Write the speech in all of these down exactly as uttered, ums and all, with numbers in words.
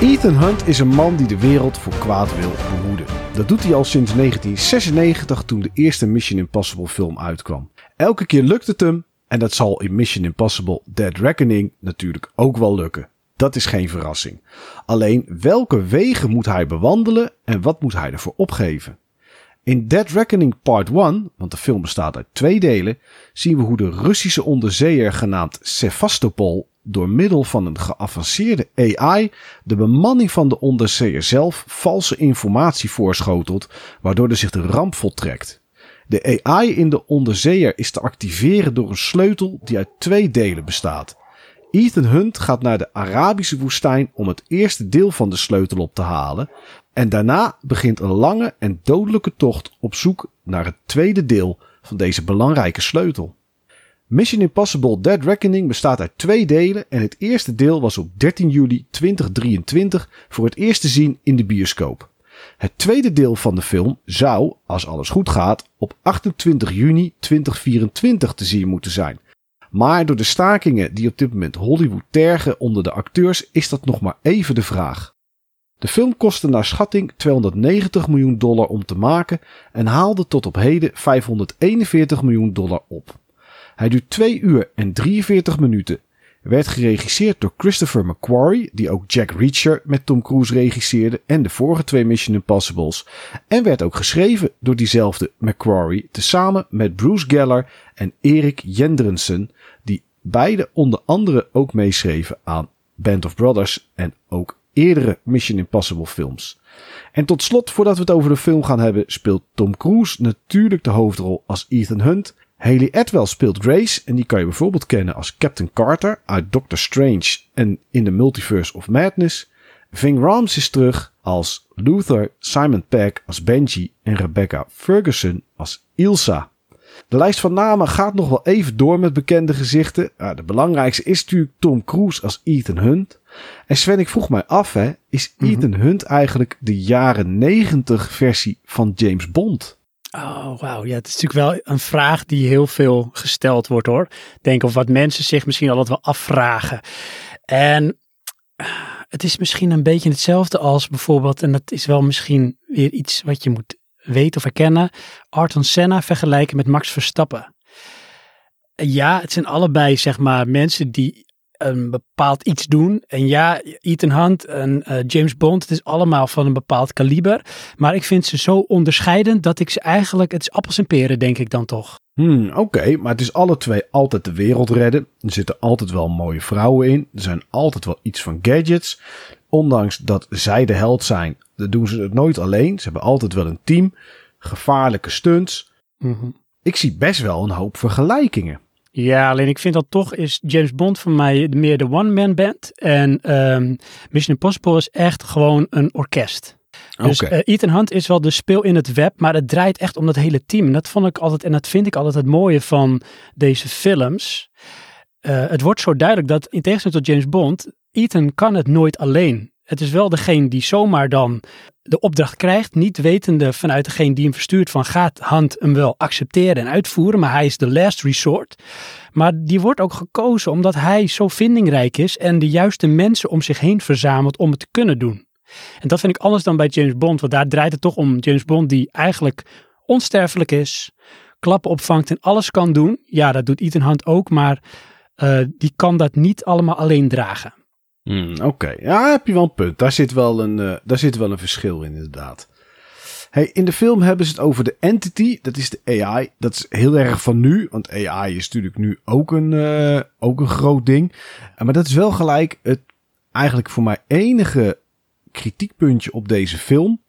Ethan Hunt is een man die de wereld voor kwaad wil behoeden. Dat doet hij al sinds negentien zesennegentig toen de eerste Mission Impossible film uitkwam. Elke keer lukt het hem en dat zal in Mission Impossible Dead Reckoning natuurlijk ook wel lukken. Dat is geen verrassing. Alleen welke wegen moet hij bewandelen en wat moet hij ervoor opgeven? In Dead Reckoning Part one, want de film bestaat uit twee delen, zien we hoe de Russische onderzeeër genaamd Sevastopol door middel van een geavanceerde A I de bemanning van de onderzeeër zelf valse informatie voorschotelt, waardoor er zich de ramp voltrekt. De A I in de onderzeeër is te activeren door een sleutel die uit twee delen bestaat. Ethan Hunt gaat naar de Arabische woestijn om het eerste deel van de sleutel op te halen en daarna begint een lange en dodelijke tocht op zoek naar het tweede deel van deze belangrijke sleutel. Mission Impossible Dead Reckoning bestaat uit twee delen en het eerste deel was op dertien juli tweeduizend drieëntwintig voor het eerst te zien in de bioscoop. Het tweede deel van de film zou, als alles goed gaat, op achtentwintig juni tweeduizend vierentwintig te zien moeten zijn. Maar door de stakingen die op dit moment Hollywood tergen onder de acteurs is dat nog maar even de vraag. De film kostte naar schatting tweehonderdnegentig miljoen dollar om te maken en haalde tot op heden vijfhonderdeenenveertig miljoen dollar op. Hij duurt twee uur en drieënveertig minuten, werd geregisseerd door Christopher McQuarrie, die ook Jack Reacher met Tom Cruise regisseerde en de vorige twee Mission Impossibles, en werd ook geschreven door diezelfde McQuarrie, tezamen met Bruce Geller en Erik Jendrensen, die beide onder andere ook meeschreven aan Band of Brothers en ook eerdere Mission Impossible films. En tot slot, voordat we het over de film gaan hebben, speelt Tom Cruise natuurlijk de hoofdrol als Ethan Hunt. Hayley Atwell speelt Grace en die kan je bijvoorbeeld kennen als Captain Carter uit Doctor Strange en in the Multiverse of Madness. Ving Rhames is terug als Luther, Simon Pegg als Benji en Rebecca Ferguson als Ilsa. De lijst van namen gaat nog wel even door met bekende gezichten. De belangrijkste is natuurlijk Tom Cruise als Ethan Hunt. En Sven, ik vroeg mij af, hè, is Ethan Hunt eigenlijk de jaren negentig versie van James Bond? Oh, wauw. Ja, het is natuurlijk wel een vraag die heel veel gesteld wordt, hoor. Ik denk of wat mensen zich misschien altijd wel afvragen. En het is misschien een beetje hetzelfde als bijvoorbeeld, en dat is wel misschien weer iets wat je moet weten of herkennen, Ayrton Senna vergelijken met Max Verstappen. Ja, het zijn allebei, zeg maar, mensen die een bepaald iets doen. En ja, Ethan Hunt en uh, James Bond, het is allemaal van een bepaald kaliber. Maar ik vind ze zo onderscheidend dat ik ze eigenlijk, het is appels en peren, denk ik dan toch. Hmm, Oké, okay, maar het is alle twee altijd de wereld redden. Er zitten altijd wel mooie vrouwen in. Er zijn altijd wel iets van gadgets. Ondanks dat zij de held zijn, dan doen ze het nooit alleen. Ze hebben altijd wel een team. Gevaarlijke stunts. Mm-hmm. Ik zie best wel een hoop vergelijkingen. Ja, alleen ik vind dat toch is James Bond voor mij meer de one-man band. En um, Mission Impossible is echt gewoon een orkest. Dus okay. uh, Ethan Hunt is wel de speel in het web, maar het draait echt om dat hele team. En dat vond ik altijd, en dat vind ik altijd het mooie van deze films. Uh, het wordt zo duidelijk dat, in tegenstelling tot James Bond, Ethan kan het nooit alleen. Het is wel degene die zomaar dan de opdracht krijgt, niet wetende vanuit degene die hem verstuurt van gaat Hunt hem wel accepteren en uitvoeren, maar hij is de last resort. Maar die wordt ook gekozen omdat hij zo vindingrijk is en de juiste mensen om zich heen verzamelt om het te kunnen doen. En dat vind ik anders dan bij James Bond, want daar draait het toch om James Bond die eigenlijk onsterfelijk is, klappen opvangt en alles kan doen. Ja, dat doet Ethan Hunt ook, maar uh, die kan dat niet allemaal alleen dragen. Hmm, Oké, okay. Ja, heb je wel een punt. Daar zit wel een, uh, daar zit wel een verschil in, inderdaad. Hey, in de film hebben ze het over de Entity. Dat is de A I. Dat is heel erg van nu. Want A I is natuurlijk nu ook een, uh, ook een groot ding. Maar dat is wel gelijk het eigenlijk voor mij enige kritiekpuntje op deze film.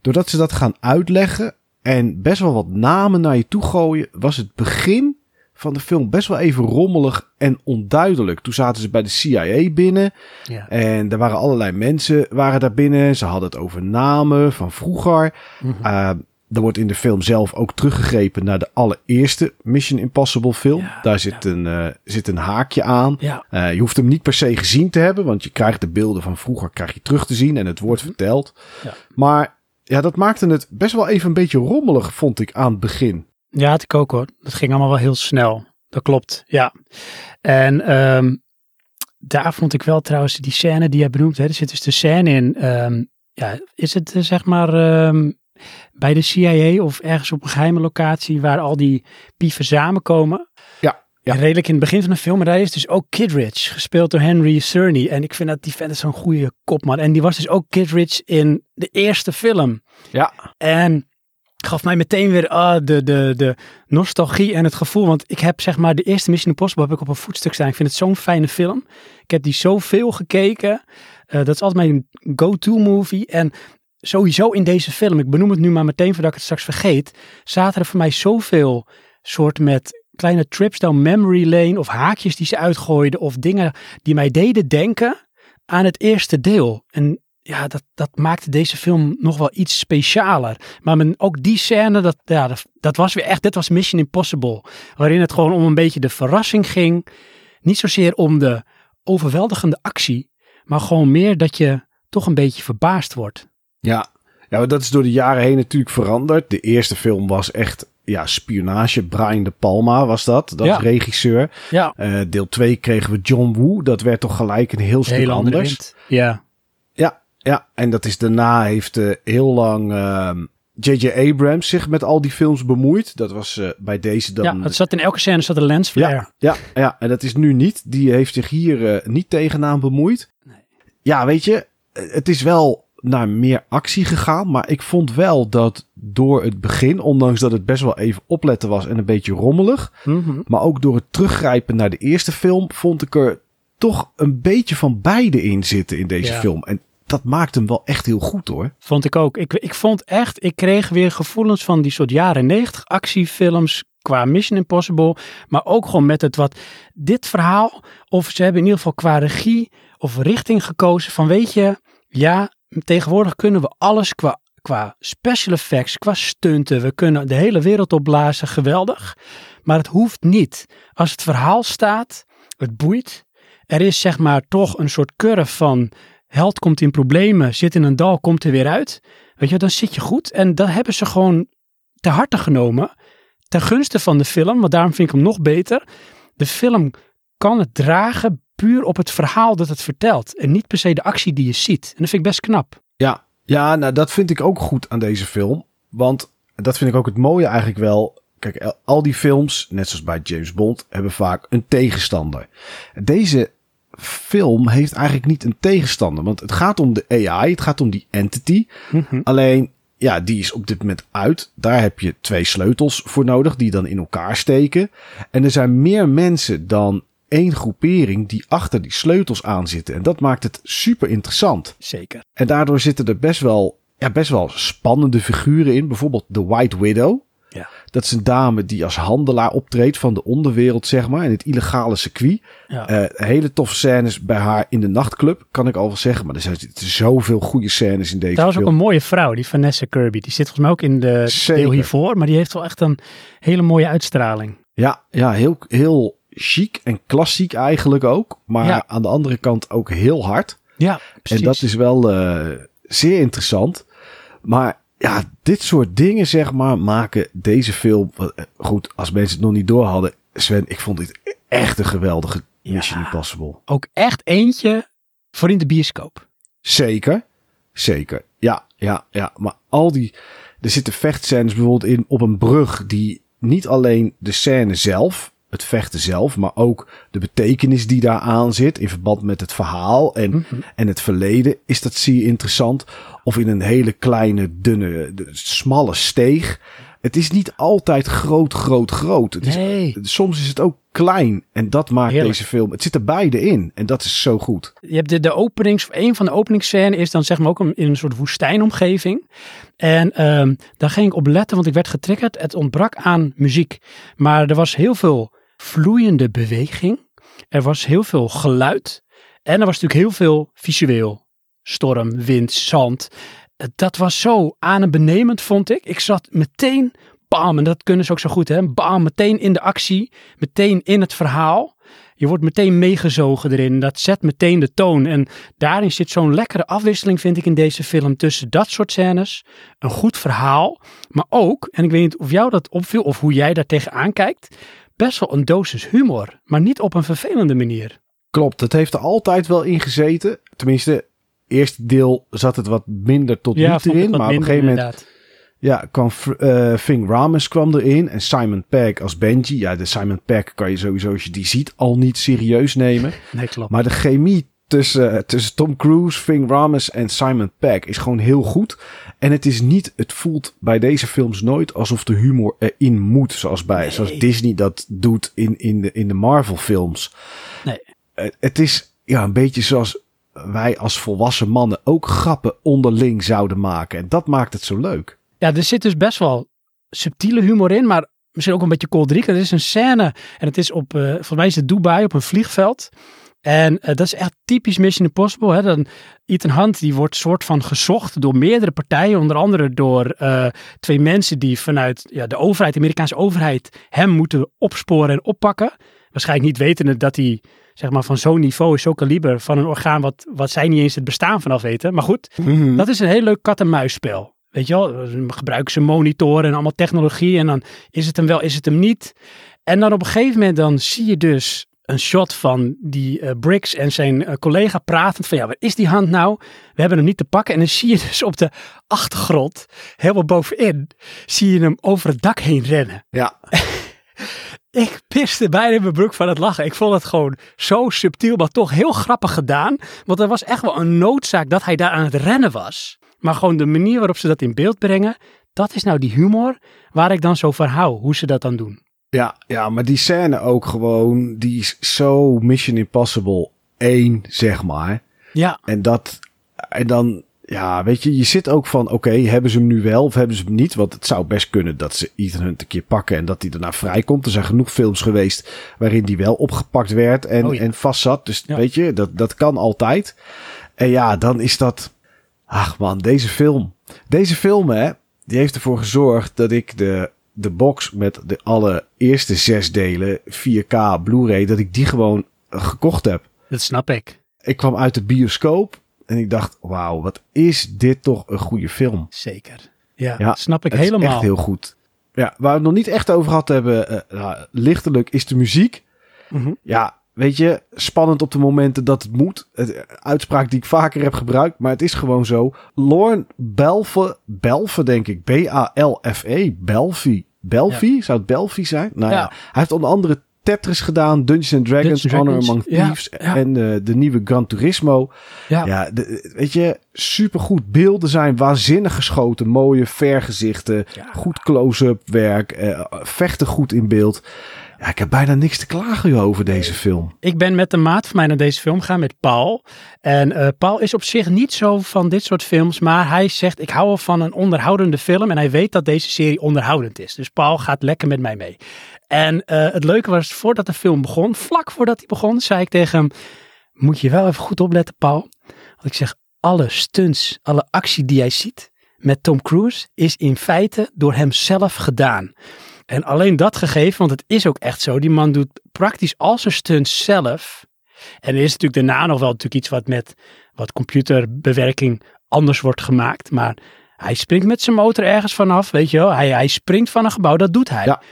Doordat ze dat gaan uitleggen en best wel wat namen naar je toe gooien, was het begin van de film best wel even rommelig en onduidelijk. Toen zaten ze bij de C I A binnen. Ja. En er waren allerlei mensen waren daar binnen. Ze hadden het over namen van vroeger. Mm-hmm. Uh, er wordt in de film zelf ook teruggegrepen naar de allereerste Mission Impossible film. Ja, daar zit, ja. een, uh, zit een haakje aan. Ja. Uh, je hoeft hem niet per se gezien te hebben, want je krijgt de beelden van vroeger krijg je terug te zien en het wordt mm-hmm. verteld. Ja. Maar ja, dat maakte het best wel even een beetje rommelig, vond ik, aan het begin. Ja, had ik ook hoor. Dat ging allemaal wel heel snel. Dat klopt, ja. En um, daar vond ik wel trouwens die scène die jij benoemt. Hè, er zit dus de scène in. Um, ja, is het uh, zeg maar um, bij de C I A of ergens op een geheime locatie waar al die pieven samenkomen? Ja. Ja. Redelijk in het begin van de film. Maar daar is dus ook Kittridge, gespeeld door Henry Cerny. En ik vind dat die vent is zo'n goede kopman. En die was dus ook Kittridge in de eerste film. Ja. En gaf mij meteen weer ah, de, de, de nostalgie en het gevoel. Want ik heb zeg maar de eerste Mission Impossible heb ik op een voetstuk staan. Ik vind het zo'n fijne film. Ik heb die zoveel gekeken. Uh, dat is altijd mijn go-to movie. En sowieso in deze film, ik benoem het nu maar meteen voordat ik het straks vergeet. Zaten er voor mij zoveel soort met kleine trips down memory lane of haakjes die ze uitgooiden of dingen die mij deden denken aan het eerste deel. En ja, dat, dat maakte deze film nog wel iets specialer. Maar men, ook die scène, dat, ja, dat, dat was weer echt, dit was Mission Impossible. Waarin het gewoon om een beetje de verrassing ging. Niet zozeer om de overweldigende actie, maar gewoon meer dat je toch een beetje verbaasd wordt. Ja, ja, dat is door de jaren heen natuurlijk veranderd. De eerste film was echt... Ja, spionage. Brian de Palma was dat. Dat ja. regisseur. Ja. Uh, deel twee kregen we John Woo. Dat werd toch gelijk een heel stuk heel anders. Ja. ja. Ja. En dat is daarna heeft uh, heel lang J J. Uh, Abrams zich met al die films bemoeid. Dat was uh, bij deze dan... Ja, het zat in elke scène zat een lensflare. Ja, ja, ja. En dat is nu niet. Die heeft zich hier uh, niet tegenaan bemoeid. Nee. Ja, weet je. Het is wel... naar meer actie gegaan. Maar ik vond wel dat door het begin... ondanks dat het best wel even opletten was... en een beetje rommelig... Mm-hmm. maar ook door het teruggrijpen naar de eerste film... vond ik er toch een beetje van beide in zitten in deze ja. film. En dat maakt hem wel echt heel goed hoor. Vond ik ook. Ik, ik vond echt... ik kreeg weer gevoelens van die soort jaren negentig actiefilms... qua Mission Impossible... maar ook gewoon met het wat... dit verhaal... of ze hebben in ieder geval qua regie... of richting gekozen van weet je... ja... tegenwoordig kunnen we alles qua, qua special effects, qua stunten. We kunnen de hele wereld opblazen, geweldig. Maar het hoeft niet. Als het verhaal staat, het boeit. Er is zeg maar toch een soort curve van... held komt in problemen, zit in een dal, komt er weer uit. Weet je, dan zit je goed. En dat hebben ze gewoon ter harte genomen. Ten gunste van de film, want daarom vind ik hem nog beter. De film kan het dragen... puur op het verhaal dat het vertelt. En niet per se de actie die je ziet. En dat vind ik best knap. Ja, ja, nou dat vind ik ook goed aan deze film. Want dat vind ik ook het mooie eigenlijk wel. Kijk, al die films, net zoals bij James Bond... hebben vaak een tegenstander. Deze film heeft eigenlijk niet een tegenstander. Want het gaat om de A I. Het gaat om die entity. Mm-hmm. Alleen... ja, die is op dit moment uit. Daar heb je twee sleutels voor nodig... die dan in elkaar steken. En er zijn meer mensen dan... één groepering die achter die sleutels aan zitten. En dat maakt het super interessant. Zeker. En daardoor zitten er best wel, ja, best wel spannende figuren in. Bijvoorbeeld The White Widow. Ja. Dat is een dame die als handelaar optreedt van de onderwereld, zeg maar. In het illegale circuit. Ja. Uh, hele toffe scènes bij haar in de nachtclub, kan ik al wel zeggen. Maar er zijn zoveel goede scènes in deze film. Dat was ook een mooie vrouw, die Vanessa Kirby. Die zit volgens mij ook in de Zeker. deel hiervoor. Maar die heeft wel echt een hele mooie uitstraling. Ja, ja heel... heel chic en klassiek eigenlijk ook. Maar ja. aan de andere kant ook heel hard. Ja, precies. En dat is wel uh, zeer interessant. Maar ja, dit soort dingen zeg maar maken deze film... Goed, als mensen het nog niet door hadden. Sven, ik vond dit echt een geweldige Mission ja, Impossible. Ook echt eentje voor in de bioscoop. Zeker, zeker. Ja, ja, ja. Maar al die... Er zitten vechtscènes bijvoorbeeld in op een brug... die niet alleen de scène zelf... het vechten zelf, maar ook de betekenis die daaraan zit... in verband met het verhaal en, mm-hmm. en het verleden is dat zeer interessant. Of in een hele kleine, dunne, smalle steeg. Het is niet altijd groot, groot, groot. Het nee. is, soms is het ook klein en dat maakt Heerlijk. deze film... Het zit er beide in en dat is zo goed. Je hebt de, de openings... Een van de openingsscènes is dan zeg maar ook een, in een soort woestijnomgeving. En um, daar ging ik op letten, want ik werd getriggerd. Het ontbrak aan muziek, maar er was heel veel... vloeiende beweging. Er was heel veel geluid. En er was natuurlijk heel veel visueel. Storm, wind, zand. Dat was zo adembenemend, vond ik. Ik zat meteen, bam, en dat kunnen ze ook zo goed, hè? Bam, meteen in de actie. Meteen in het verhaal. Je wordt meteen meegezogen erin. Dat zet meteen de toon. En daarin zit zo'n lekkere afwisseling, vind ik, in deze film. Tussen dat soort scènes. Een goed verhaal. Maar ook, en ik weet niet of jou dat opviel, of hoe jij daar tegenaan kijkt... best wel een dosis humor, maar niet op een vervelende manier. Klopt, het heeft er altijd wel in gezeten. Tenminste, eerste deel zat het wat minder tot ja, niet erin. Maar op een gegeven moment inderdaad. ja, kwam uh, Ving Rhames kwam erin. En Simon Pegg als Benji. Ja, de Simon Pegg kan je sowieso, als je die ziet, al niet serieus nemen. Nee, klopt. Maar de chemie tussen, uh, tussen Tom Cruise, Ving Rhames en Simon Pegg is gewoon heel goed. En het is niet, het voelt bij deze films nooit alsof de humor erin moet. Zoals bij nee. zoals Disney dat doet in, in, de, in de Marvel films. Nee. Uh, het is ja, een beetje zoals wij als volwassen mannen ook grappen onderling zouden maken. En dat maakt het zo leuk. Ja, er zit dus best wel subtiele humor in, maar misschien ook een beetje kolderiek. Er is een scène en het is op, uh, volgens mij is het Dubai, op een vliegveld. En uh, dat is echt typisch Mission Impossible. Hè? Dan Ethan Hunt, die wordt soort van gezocht door meerdere partijen. Onder andere door uh, twee mensen die vanuit ja, de overheid, de Amerikaanse overheid, hem moeten opsporen en oppakken. Waarschijnlijk niet wetende dat hij... zeg maar van zo'n niveau, zo'n kaliber... van een orgaan wat, wat zij niet eens het bestaan vanaf weten. Maar goed, mm-hmm. dat is een heel leuk kat-en-muisspel. Weet je wel, gebruiken ze monitoren en allemaal technologie... en dan is het hem wel, is het hem niet. En dan op een gegeven moment dan zie je dus... een shot van die uh, Briggs en zijn uh, collega pratend van... ja, waar is die hand nou? We hebben hem niet te pakken. En dan zie je dus op de achtergrond, helemaal bovenin... zie je hem over het dak heen rennen. Ja. Ik piste bijna in mijn broek van het lachen. Ik vond het gewoon zo subtiel, maar toch heel grappig gedaan. Want er was echt wel een noodzaak dat hij daar aan het rennen was. Maar gewoon de manier waarop ze dat in beeld brengen, dat is nou die humor waar ik dan zo van hou, hoe ze dat dan doen. Ja, ja, maar die scène ook gewoon, die is zo Mission Impossible één, zeg maar. Ja. En dat, en dan... Ja, weet je, je zit ook van, oké, okay, hebben ze hem nu wel of hebben ze hem niet? Want het zou best kunnen dat ze Ethan Hunt een keer pakken en dat hij daarna vrijkomt. Er zijn genoeg films geweest waarin die wel opgepakt werd en, oh ja. en vast zat. Dus ja. weet je, dat, dat kan altijd. En ja, dan is dat... Ach man, deze film. Deze film, hè, die heeft ervoor gezorgd dat ik de, de box met de allereerste zes delen, vier K Blu-ray, dat ik die gewoon gekocht heb. Dat snap ik. Ik kwam uit de bioscoop. En ik dacht, wauw, wat is dit toch een goede film. Zeker. Ja, ja, snap ik het helemaal. Is echt heel goed. Ja, waar we het nog niet echt over gehad hebben, uh, nou, lichtelijk, is de muziek. Mm-hmm. Ja, weet je, spannend op de momenten dat het moet. Het, uitspraak die ik vaker heb gebruikt, maar het is gewoon zo. Lorne Balfe, Balfe denk ik, B A L F E, Balfe. Balfe, ja. Zou het Balfe zijn? Nou ja. ja, hij heeft onder andere Tetris gedaan, Dungeons and Dragons, Dungeons Honor Dragons. Among Thieves ja, ja. en uh, de nieuwe Gran Turismo. Ja, ja de, weet je, supergoed. Beelden zijn waanzinnig geschoten, mooie vergezichten, ja. goed close-up werk, uh, vechten goed in beeld. Ja, ik heb bijna niks te klagen over deze film. Ik ben met een maat van mij naar deze film gegaan met Paul. En uh, Paul is op zich niet zo van dit soort films. Maar hij zegt, ik hou van een onderhoudende film. En hij weet dat deze serie onderhoudend is. Dus Paul gaat lekker met mij mee. En uh, het leuke was, voordat de film begon, vlak voordat hij begon, zei ik tegen hem, moet je wel even goed opletten, Paul. Want ik zeg, alle stunts, alle actie die jij ziet met Tom Cruise is in feite door hemzelf gedaan. En alleen dat gegeven, want het is ook echt zo. Die man doet praktisch al zijn stunts zelf. En er is natuurlijk daarna nog wel natuurlijk iets wat met wat computerbewerking anders wordt gemaakt. Maar hij springt met zijn motor ergens vanaf, weet je wel. Hij, hij springt van een gebouw, dat doet hij. Ja.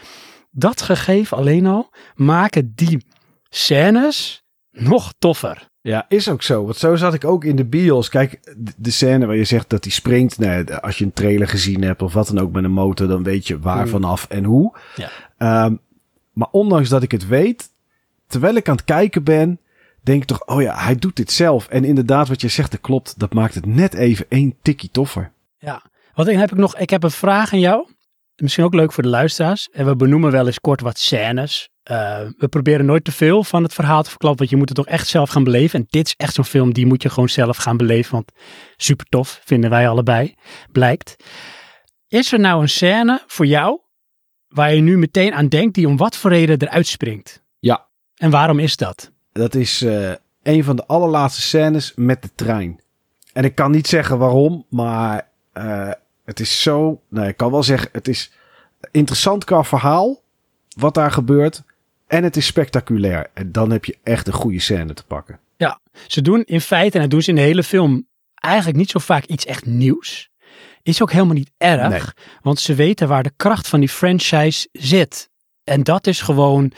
Dat gegeven alleen al maken die scènes nog toffer. Ja, is ook zo. Want zo zat ik ook in de bios. Kijk, de scène waar je zegt dat hij springt. Nou, als je een trailer gezien hebt of wat dan ook met een motor, dan weet je waar vanaf en hoe. Ja. Um, maar ondanks dat ik het weet, terwijl ik aan het kijken ben, denk ik toch, oh ja, hij doet dit zelf. En inderdaad, wat je zegt, dat klopt. Dat maakt het net even één tikkie toffer. Ja, want ik heb, ik nog, ik heb een vraag aan jou. Misschien ook leuk voor de luisteraars. En we benoemen wel eens kort wat scènes. Uh, we proberen nooit te veel van het verhaal te verklappen, want je moet het toch echt zelf gaan beleven. En dit is echt zo'n film, die moet je gewoon zelf gaan beleven, want super tof, vinden wij allebei, blijkt. Is er nou een scène voor jou waar je nu meteen aan denkt, die om wat voor reden eruit springt? Ja. En waarom is dat? Dat is uh, een van de allerlaatste scènes met de trein. En ik kan niet zeggen waarom, maar uh, het is zo... Nou, ik kan wel zeggen, het is interessant qua verhaal, wat daar gebeurt. En het is spectaculair. En dan heb je echt een goede scène te pakken. Ja, ze doen in feite, en dat doen ze in de hele film, eigenlijk niet zo vaak iets echt nieuws. Is ook helemaal niet erg. Nee. Want ze weten waar de kracht van die franchise zit. En dat is gewoon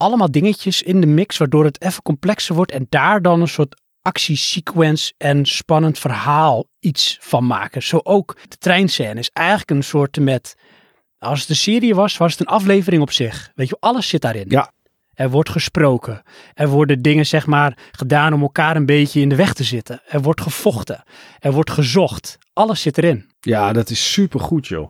allemaal dingetjes in de mix, waardoor het even complexer wordt en daar dan een soort actiesequence en spannend verhaal iets van maken. Zo ook de treinscène is eigenlijk een soort met, als het een serie was, was het een aflevering op zich. Weet je, alles zit daarin. Ja. Er wordt gesproken. Er worden dingen, zeg maar, gedaan om elkaar een beetje in de weg te zitten. Er wordt gevochten. Er wordt gezocht. Alles zit erin. Ja, dat is supergoed, joh.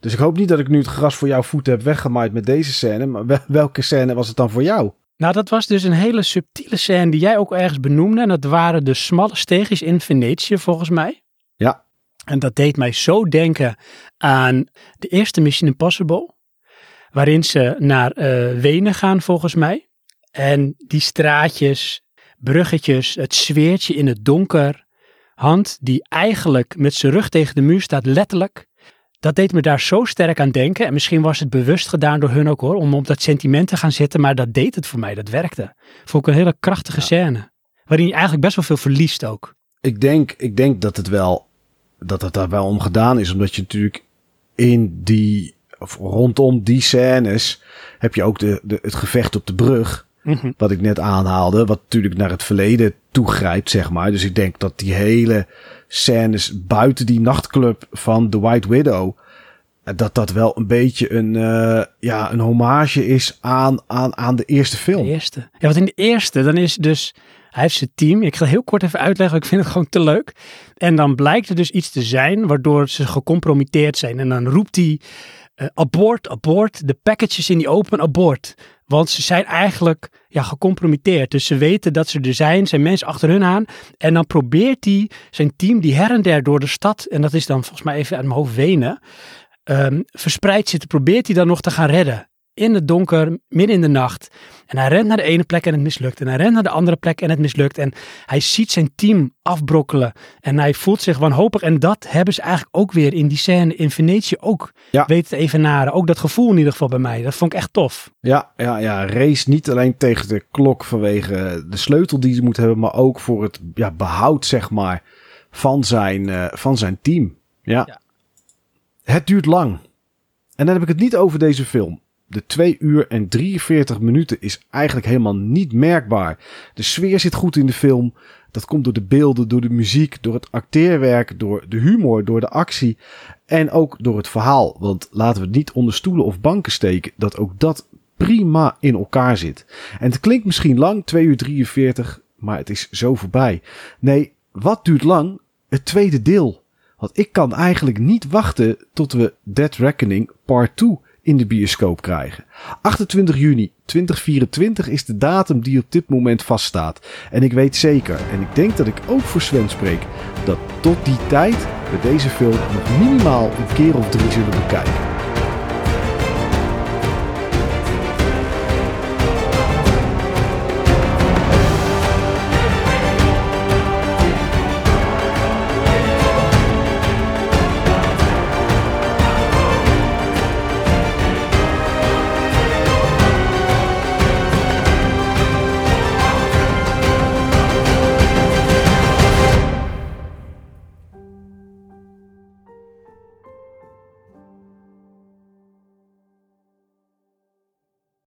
Dus ik hoop niet dat ik nu het gras voor jouw voeten heb weggemaaid met deze scène. Maar welke scène was het dan voor jou? Nou, dat was dus een hele subtiele scène die jij ook ergens benoemde. En dat waren de smalle steegjes in Venetië, volgens mij. Ja. En dat deed mij zo denken aan de eerste Mission Impossible. Waarin ze naar uh, Wenen gaan, volgens mij. En die straatjes, bruggetjes, het sfeertje in het donker. Hand die eigenlijk met zijn rug tegen de muur staat, letterlijk. Dat deed me daar zo sterk aan denken. En misschien was het bewust gedaan door hun ook, hoor, om op dat sentiment te gaan zitten. Maar dat deed het voor mij, dat werkte. Vond ik een hele krachtige ja. scène. Waarin je eigenlijk best wel veel verliest ook. Ik denk, ik denk dat het wel, dat het daar wel om gedaan is. Omdat je natuurlijk in die, of rondom die scènes, heb je ook de, de, het gevecht op de brug. Mm-hmm. Wat ik net aanhaalde. Wat natuurlijk naar het verleden toegrijpt, zeg maar. Dus ik denk dat die hele scènes buiten die nachtclub van The White Widow, dat dat wel een beetje een, uh, ja, een hommage is aan, aan, aan de eerste film. De eerste. Ja, want in de eerste, dan is dus, hij heeft zijn team. Ik ga heel kort even uitleggen, ik vind het gewoon te leuk. En dan blijkt er dus iets te zijn waardoor ze gecompromitteerd zijn. En dan roept hij, uh, abort, abort, de packages in die open, abort. Want ze zijn eigenlijk ja, gecompromitteerd. Dus ze weten dat ze er zijn. Zijn mensen achter hun aan. En dan probeert hij zijn team die her en der door de stad. En dat is dan volgens mij even uit mijn hoofd Wenen. Um, verspreid zitten. Probeert hij dan nog te gaan redden. In het donker. Midden in de nacht. En hij rent naar de ene plek en het mislukt. En hij rent naar de andere plek en het mislukt. En hij ziet zijn team afbrokkelen. En hij voelt zich wanhopig. En dat hebben ze eigenlijk ook weer in die scène in Venetië ook. Ja. Weet het even naren. Ook dat gevoel in ieder geval bij mij. Dat vond ik echt tof. Ja, ja, ja. Race niet alleen tegen de klok vanwege de sleutel die ze moet hebben. Maar ook voor het ja, behoud, zeg maar, van zijn, uh, van zijn team. Ja. ja. Het duurt lang. En dan heb ik het niet over deze film. De twee uur en drieënveertig minuten is eigenlijk helemaal niet merkbaar. De sfeer zit goed in de film. Dat komt door de beelden, door de muziek, door het acteerwerk, door de humor, door de actie. En ook door het verhaal. Want laten we het niet onder stoelen of banken steken, dat ook dat prima in elkaar zit. En het klinkt misschien lang, twee uur drieënveertig, maar het is zo voorbij. Nee, wat duurt lang? Het tweede deel. Want ik kan eigenlijk niet wachten tot we Dead Reckoning Part twee in de bioscoop krijgen. achtentwintig juni tweeduizend vierentwintig is de datum die op dit moment vaststaat. En ik weet zeker, en ik denk dat ik ook voor Sven spreek, dat tot die tijd we deze film nog minimaal een keer of drie zullen bekijken.